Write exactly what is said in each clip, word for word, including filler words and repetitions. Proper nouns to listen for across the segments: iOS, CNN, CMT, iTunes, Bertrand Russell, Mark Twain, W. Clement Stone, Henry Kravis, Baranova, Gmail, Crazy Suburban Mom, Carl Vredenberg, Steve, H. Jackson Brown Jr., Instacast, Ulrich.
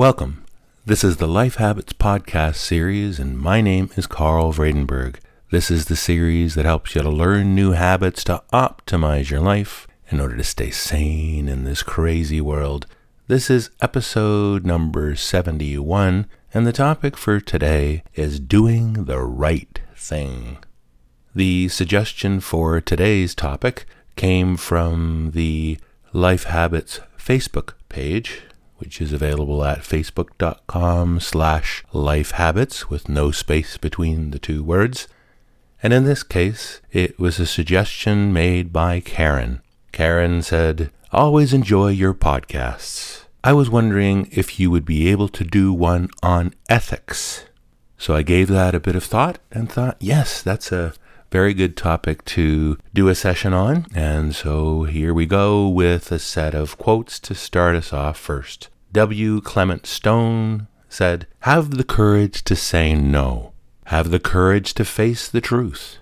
Welcome. This is the Life Habits podcast series, and my name is Carl Vredenberg. This is the series that helps you to learn new habits to optimize your life in order to stay sane in this crazy world. This is episode number seventy-one, and the topic for today is doing the right thing. The suggestion for today's topic came from the Life Habits Facebook page, which is available at facebook.com slash lifehabits with no space between the two words. And in this case, it was a suggestion made by Karen. Karen said, "Always enjoy your podcasts. I was wondering if you would be able to do one on ethics." So I gave that a bit of thought and thought, yes, that's a very good topic to do a session on. And so here we go with a set of quotes to start us off first. W. Clement Stone said, "Have the courage to say no. Have the courage to face the truth.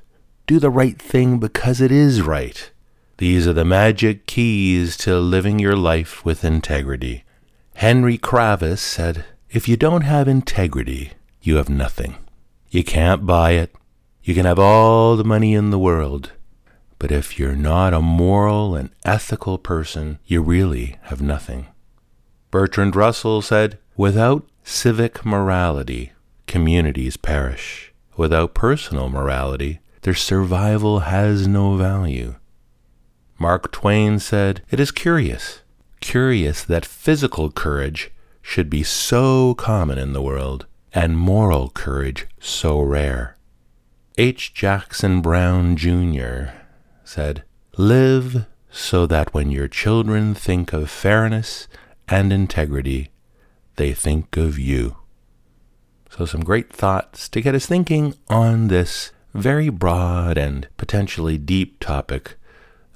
Do the right thing because it is right. These are the magic keys to living your life with integrity." Henry Kravis said, "If you don't have integrity, you have nothing. You can't buy it. You can have all the money in the world, but if you're not a moral and ethical person, you really have nothing." Bertrand Russell said, "Without civic morality, communities perish. Without personal morality, their survival has no value." Mark Twain said, "It is curious, curious that physical courage should be so common in the world, and moral courage so rare." H. Jackson Brown Junior said, "Live so that when your children think of fairness and integrity, they think of you." So some great thoughts to get us thinking on this very broad and potentially deep topic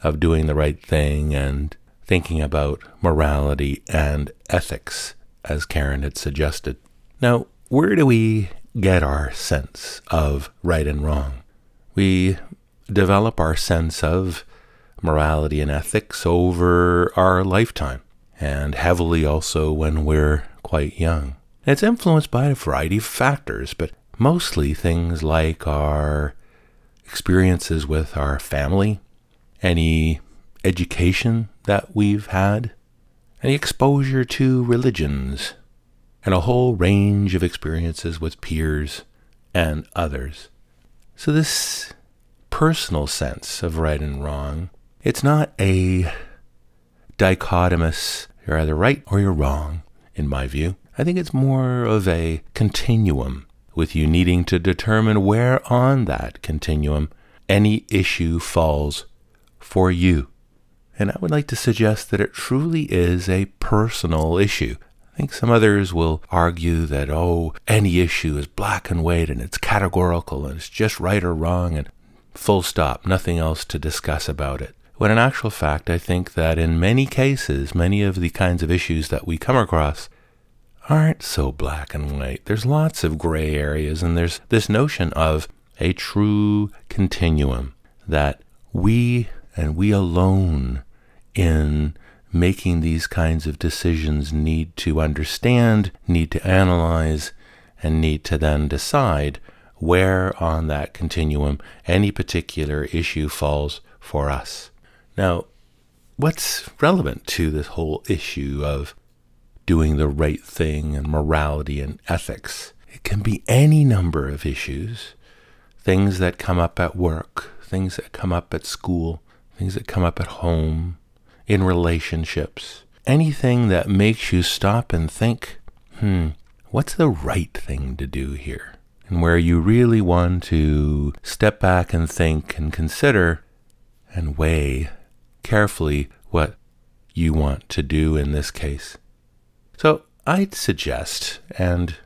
of doing the right thing and thinking about morality and ethics, as Karen had suggested. Now, where do we get our sense of right and wrong? We develop our sense of morality and ethics over our lifetime, and heavily also when we're quite young. It's influenced by a variety of factors, but mostly things like our experiences with our family, any education that we've had, any exposure to religions, and a whole range of experiences with peers and others. So this personal sense of right and wrong, it's not a dichotomous, you're either right or you're wrong, in my view. I think it's more of a continuum, with you needing to determine where on that continuum any issue falls for you. And I would like to suggest that it truly is a personal issue. I think some others will argue that, oh, any issue is black and white and it's categorical and it's just right or wrong and full stop, nothing else to discuss about it. When in actual fact, I think that in many cases, many of the kinds of issues that we come across aren't so black and white. There's lots of gray areas, and there's this notion of a true continuum that we and we alone in making these kinds of decisions need to understand, need to analyze, and need to then decide where on that continuum any particular issue falls for us. Now, what's relevant to this whole issue of doing the right thing and morality and ethics? It can be any number of issues, things that come up at work, things that come up at school, things that come up at home, in relationships, anything that makes you stop and think, hmm, what's the right thing to do here? And where you really want to step back and think and consider and weigh carefully what you want to do in this case. So I'd suggest, and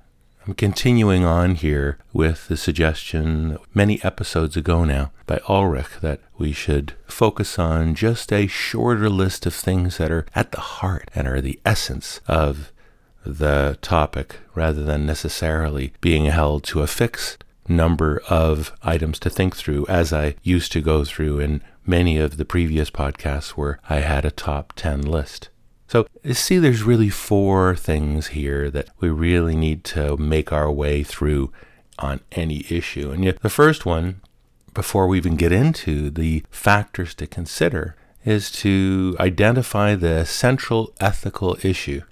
I'm continuing on here with the suggestion many episodes ago now by Ulrich, that we should focus on just a shorter list of things that are at the heart and are the essence of the topic, rather than necessarily being held to a fixed number of items to think through, as I used to go through in many of the previous podcasts where I had a top ten list. So see, there's really four things here that we really need to make our way through on any issue. And yet the first one, before we even get into the factors to consider, is to identify the central ethical issue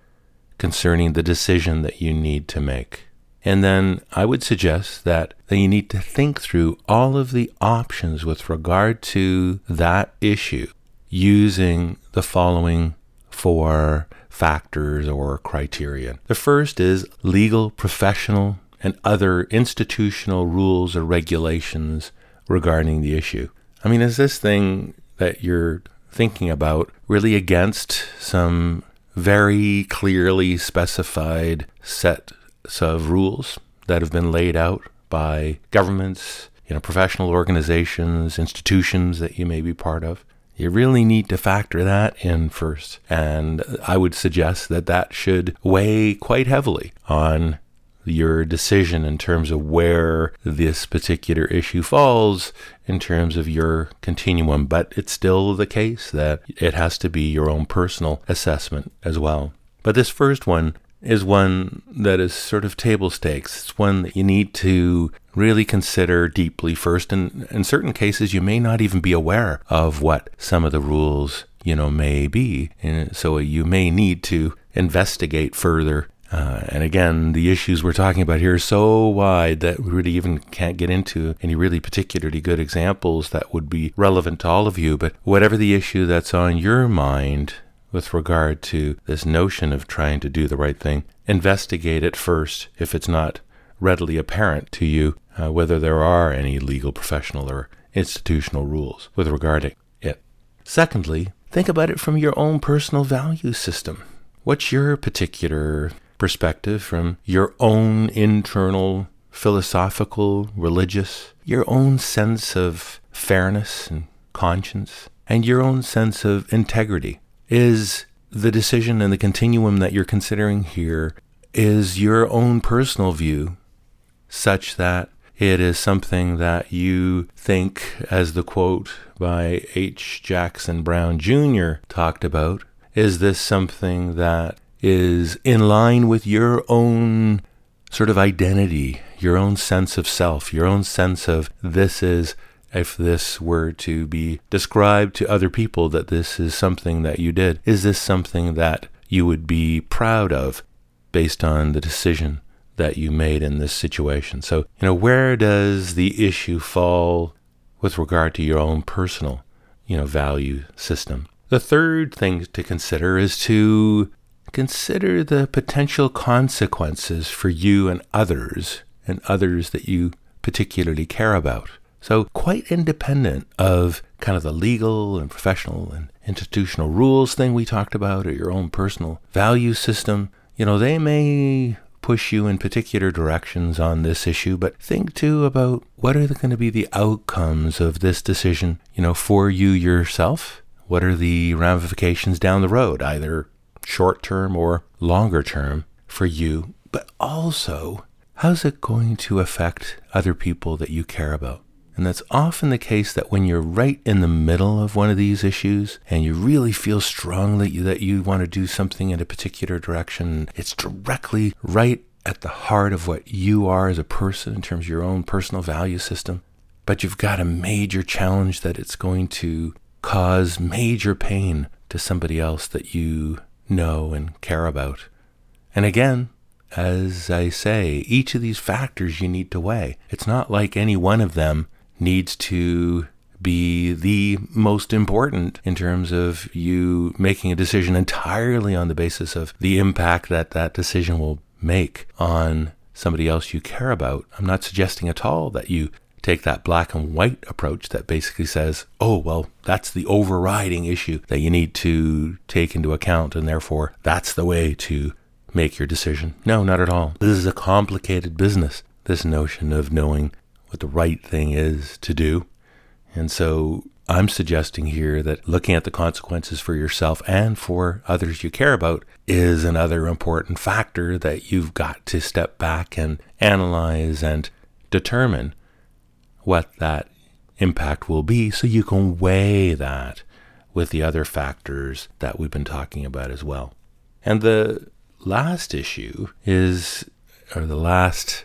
concerning the decision that you need to make. And then I would suggest that, that you need to think through all of the options with regard to that issue using the following four factors or criteria. The first is legal, professional, and other institutional rules or regulations regarding the issue. I mean, is this thing that you're thinking about really against some very clearly specified sets of rules that have been laid out by governments, you know, professional organizations, institutions that you may be part of? You really need to factor that in first. And I would suggest that that should weigh quite heavily on your decision in terms of where this particular issue falls in terms of your continuum. But it's still the case that it has to be your own personal assessment as well. But this first one is one that is sort of table stakes. It's one that you need to really consider deeply first. And in certain cases, you may not even be aware of what some of the rules, you know, may be. And so you may need to investigate further. Uh, and again, the issues we're talking about here are so wide that we really even can't get into any really particularly good examples that would be relevant to all of you. But whatever the issue that's on your mind with regard to this notion of trying to do the right thing, investigate it first if it's not readily apparent to you uh, whether there are any legal, professional, or institutional rules with regard to it. Secondly, think about it from your own personal value system. What's your particular perspective from your own internal philosophical, religious, your own sense of fairness and conscience, and your own sense of integrity? Is the decision and the continuum that you're considering here, is your own personal view such that it is something that you think, as the quote by H. Jackson Brown Junior talked about, is this something that is in line with your own sort of identity, your own sense of self, your own sense of this is, if this were to be described to other people, that this is something that you did? Is this something that you would be proud of based on the decision that you made in this situation? So, you know, where does the issue fall with regard to your own personal, you know, value system? The third thing to consider is to consider the potential consequences for you and others, and others that you particularly care about. So quite independent of kind of the legal and professional and institutional rules thing we talked about, or your own personal value system, you know, they may push you in particular directions on this issue, but think too about what are going to be the outcomes of this decision, you know, for you yourself. What are the ramifications down the road, either short-term or longer-term for you, but also how's it going to affect other people that you care about? And that's often the case that when you're right in the middle of one of these issues and you really feel strongly that you, that you want to do something in a particular direction, it's directly right at the heart of what you are as a person in terms of your own personal value system, but you've got a major challenge that it's going to cause major pain to somebody else that you know and care about. And again, as I say, each of these factors you need to weigh. It's not like any one of them needs to be the most important in terms of you making a decision entirely on the basis of the impact that that decision will make on somebody else you care about. I'm not suggesting at all that you take that black and white approach that basically says, oh, well, that's the overriding issue that you need to take into account, and therefore that's the way to make your decision. No, not at all. This is a complicated business, this notion of knowing what the right thing is to do. And so I'm suggesting here that looking at the consequences for yourself and for others you care about is another important factor that you've got to step back and analyze and determine what that impact will be, so you can weigh that with the other factors that we've been talking about as well. And the last issue is, or the last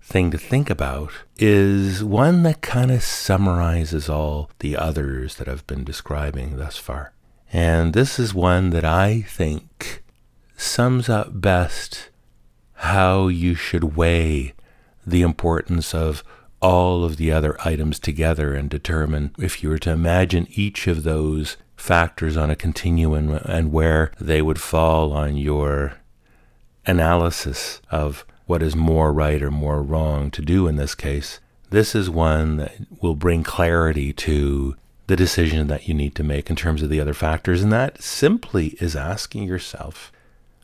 thing to think about, is one that kind of summarizes all the others that I've been describing thus far. And this is one that I think sums up best how you should weigh the importance of all of the other items together and determine if you were to imagine each of those factors on a continuum and where they would fall on your analysis of what is more right or more wrong to do in this case. This is one that will bring clarity to the decision that you need to make in terms of the other factors, and that simply is asking yourself,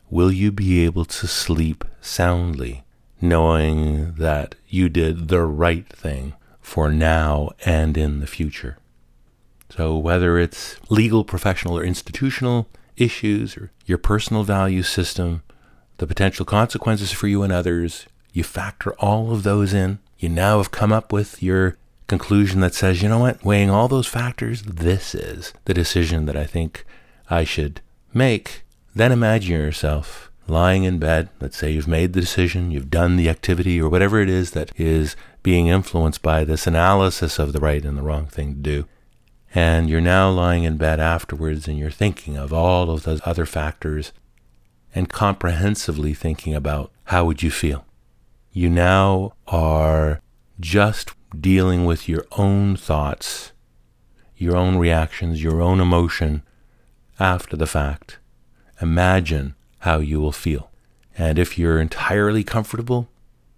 will you be able to sleep soundly, knowing that you did the right thing for now and in the future? So whether it's legal, professional, or institutional issues, or your personal value system, the potential consequences for you and others, you factor all of those in. You now have come up with your conclusion that says, you know what, weighing all those factors, this is the decision that I think I should make. Then imagine yourself lying in bed. Let's say you've made the decision, you've done the activity or whatever it is that is being influenced by this analysis of the right and the wrong thing to do. And you're now lying in bed afterwards and you're thinking of all of those other factors and comprehensively thinking about how would you feel. You now are just dealing with your own thoughts, your own reactions, your own emotion after the fact. Imagine how you will feel. And if you're entirely comfortable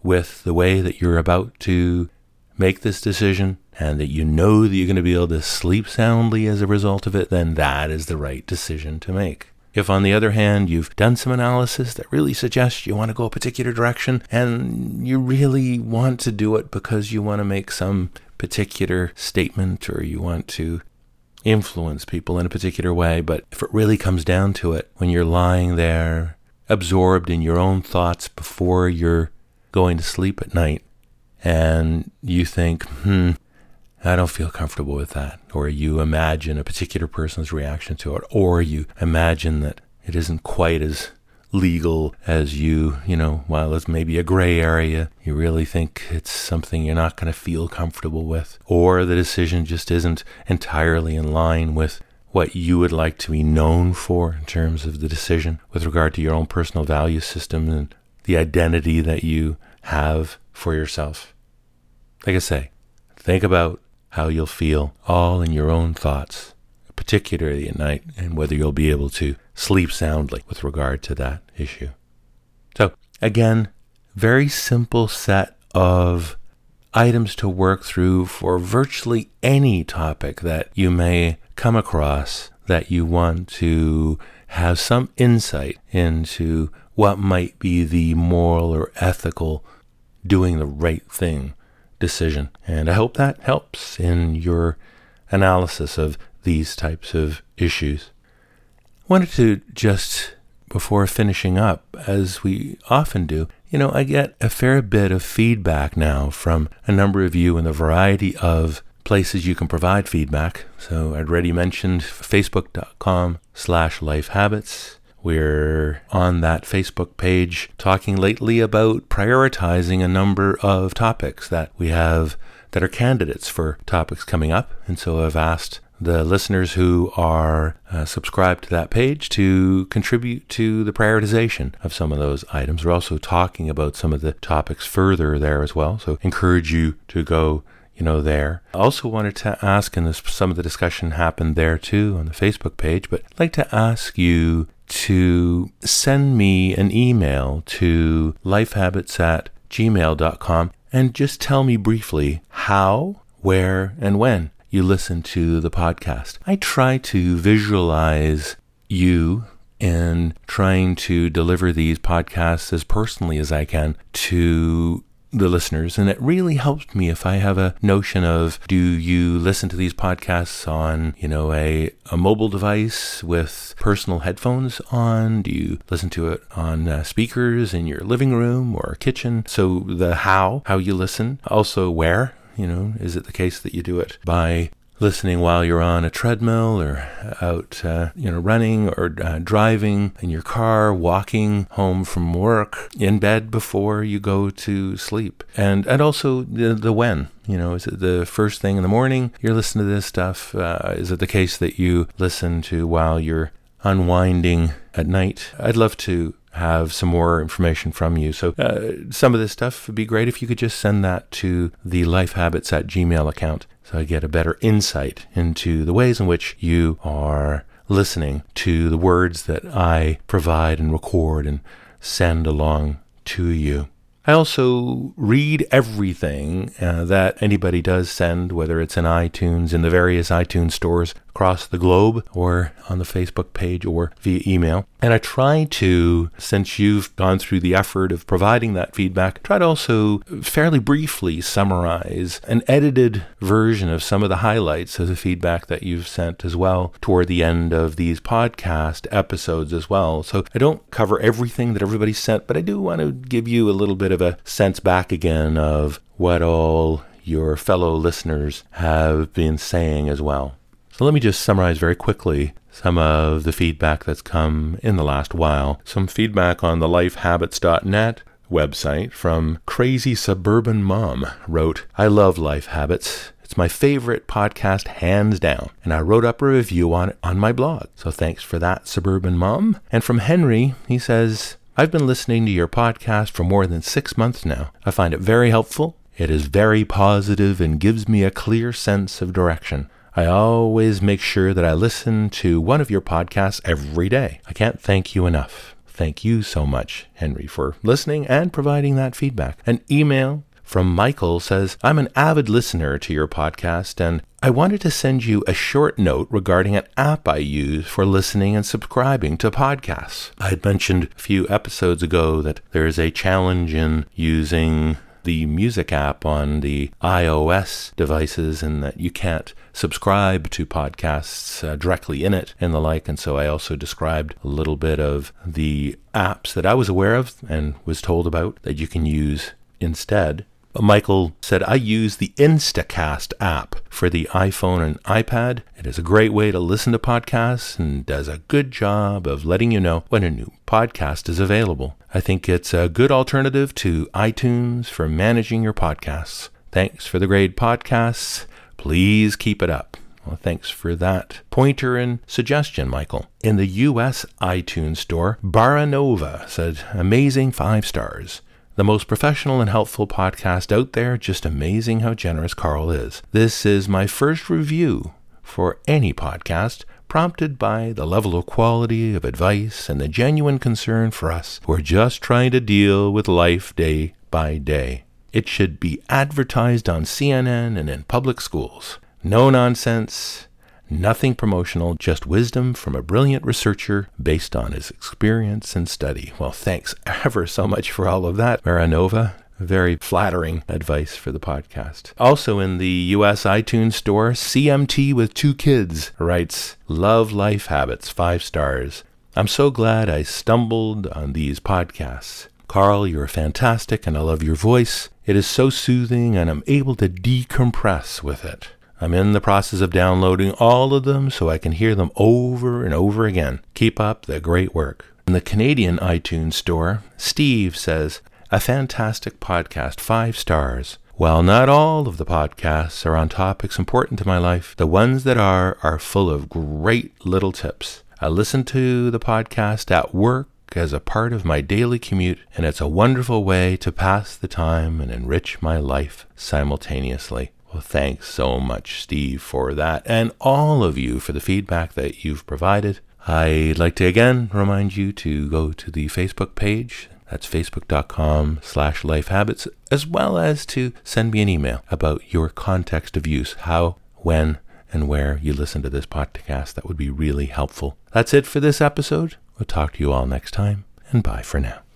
with the way that you're about to make this decision and that you know that you're going to be able to sleep soundly as a result of it, then that is the right decision to make. If, on the other hand, you've done some analysis that really suggests you want to go a particular direction and you really want to do it because you want to make some particular statement or you want to influence people in a particular way, but if it really comes down to it, when you're lying there absorbed in your own thoughts before you're going to sleep at night and you think, hmm, I don't feel comfortable with that, or you imagine a particular person's reaction to it, or you imagine that it isn't quite as legal as you, you know, while it's maybe a gray area, you really think it's something you're not going to feel comfortable with, or the decision just isn't entirely in line with what you would like to be known for in terms of the decision with regard to your own personal value system and the identity that you have for yourself. Like I say, think about how you'll feel all in your own thoughts, particularly at night, and whether you'll be able to sleep soundly with regard to that issue. So again, very simple set of items to work through for virtually any topic that you may come across that you want to have some insight into what might be the moral or ethical doing the right thing decision. And I hope that helps in your analysis of these types of issues. I wanted to just, before finishing up, as we often do, you know, I get a fair bit of feedback now from a number of you in the variety of places you can provide feedback. So I'd already mentioned facebook.com slash life habits. We're on that Facebook page talking lately about prioritizing a number of topics that we have that are candidates for topics coming up. And so I've asked the listeners who are uh, subscribed to that page to contribute to the prioritization of some of those items. We're also talking about some of the topics further there as well. So encourage you to go, you know, there. I also wanted to ask, and this, some of the discussion happened there too on the Facebook page, but I'd like to ask you to send me an email to lifehabits at gmail dot com and just tell me briefly how, where, and when you listen to the podcast. I try to visualize you in trying to deliver these podcasts as personally as I can to the listeners, and it really helps me if I have a notion of, do you listen to these podcasts on, you know, a, a mobile device with personal headphones on? Do you listen to it on uh, speakers in your living room or kitchen? So the how, how you listen, also where. You know, is it the case that you do it by listening while you're on a treadmill or out, uh, you know, running or uh, driving in your car, walking home from work, in bed before you go to sleep. And and also the, the when. You know, is it the first thing in the morning you're listening to this stuff? Uh, is it the case that you listen to while you're unwinding at night? I'd love to have some more information from you. So uh, some of this stuff would be great if you could just send that to the lifehabits at Gmail account, so I get a better insight into the ways in which you are listening to the words that I provide and record and send along to you. I also read everything uh, that anybody does send, whether it's in iTunes, in the various iTunes stores across the globe, or on the Facebook page, or via email. And I try to, since you've gone through the effort of providing that feedback, try to also fairly briefly summarize an edited version of some of the highlights of the feedback that you've sent as well toward the end of these podcast episodes as well. So I don't cover everything that everybody sent, but I do want to give you a little bit of a sense back again of what all your fellow listeners have been saying as well. So let me just summarize very quickly some of the feedback that's come in the last while. Some feedback on the lifehabits dot net website from Crazy Suburban Mom wrote, "I love Life Habits. It's my favorite podcast, hands down. And I wrote up a review on it on my blog. So thanks for that, Suburban Mom." And from Henry, he says, "I've been listening to your podcast for more than six months now. I find it very helpful. It is very positive and gives me a clear sense of direction. I always make sure that I listen to one of your podcasts every day. I can't thank you enough." Thank you so much, Henry, for listening and providing that feedback. An email from Michael says, "I'm an avid listener to your podcast, and I wanted to send you a short note regarding an app I use for listening and subscribing to podcasts. I had mentioned a few episodes ago that there is a challenge in using the music app on the iOS devices, and that you can't subscribe to podcasts uh, directly in it and the like. And so I also described a little bit of the apps that I was aware of and was told about that you can use instead. Michael said, "I use the Instacast app for the iPhone and iPad. It is a great way to listen to podcasts and does a good job of letting you know when a new podcast is available. I think it's a good alternative to iTunes for managing your podcasts. Thanks for the great podcasts. Please keep it up." Well, thanks for that pointer and suggestion, Michael. In the U S iTunes store, Baranova said, "Amazing five stars. The most professional and helpful podcast out there. Just amazing how generous Carl is. This is my first review for any podcast, prompted by the level of quality of advice and the genuine concern for us who are just trying to deal with life day by day. It should be advertised on C N N and in public schools. No nonsense, nothing promotional, just wisdom from a brilliant researcher based on his experience and study." Well, thanks ever so much for all of that, Baranova. Very flattering advice for the podcast. Also in the U S iTunes store, C M T with two kids writes, "Love Life Habits, five stars. I'm so glad I stumbled on these podcasts. Carl, you're fantastic and I love your voice. It is so soothing and I'm able to decompress with it. I'm in the process of downloading all of them so I can hear them over and over again. Keep up the great work." In the Canadian iTunes store, Steve says, "A fantastic podcast, five stars. While not all of the podcasts are on topics important to my life, the ones that are are full of great little tips. I listen to the podcast at work as a part of my daily commute, and it's a wonderful way to pass the time and enrich my life simultaneously." Well, thanks so much, Steve, for that, and all of you for the feedback that you've provided. I'd like to again remind you to go to the Facebook page. That's facebook.com slash lifehabits, as well as to send me an email about your context of use, how, when, and where you listen to this podcast. That would be really helpful. That's it for this episode. We'll talk to you all next time, and bye for now.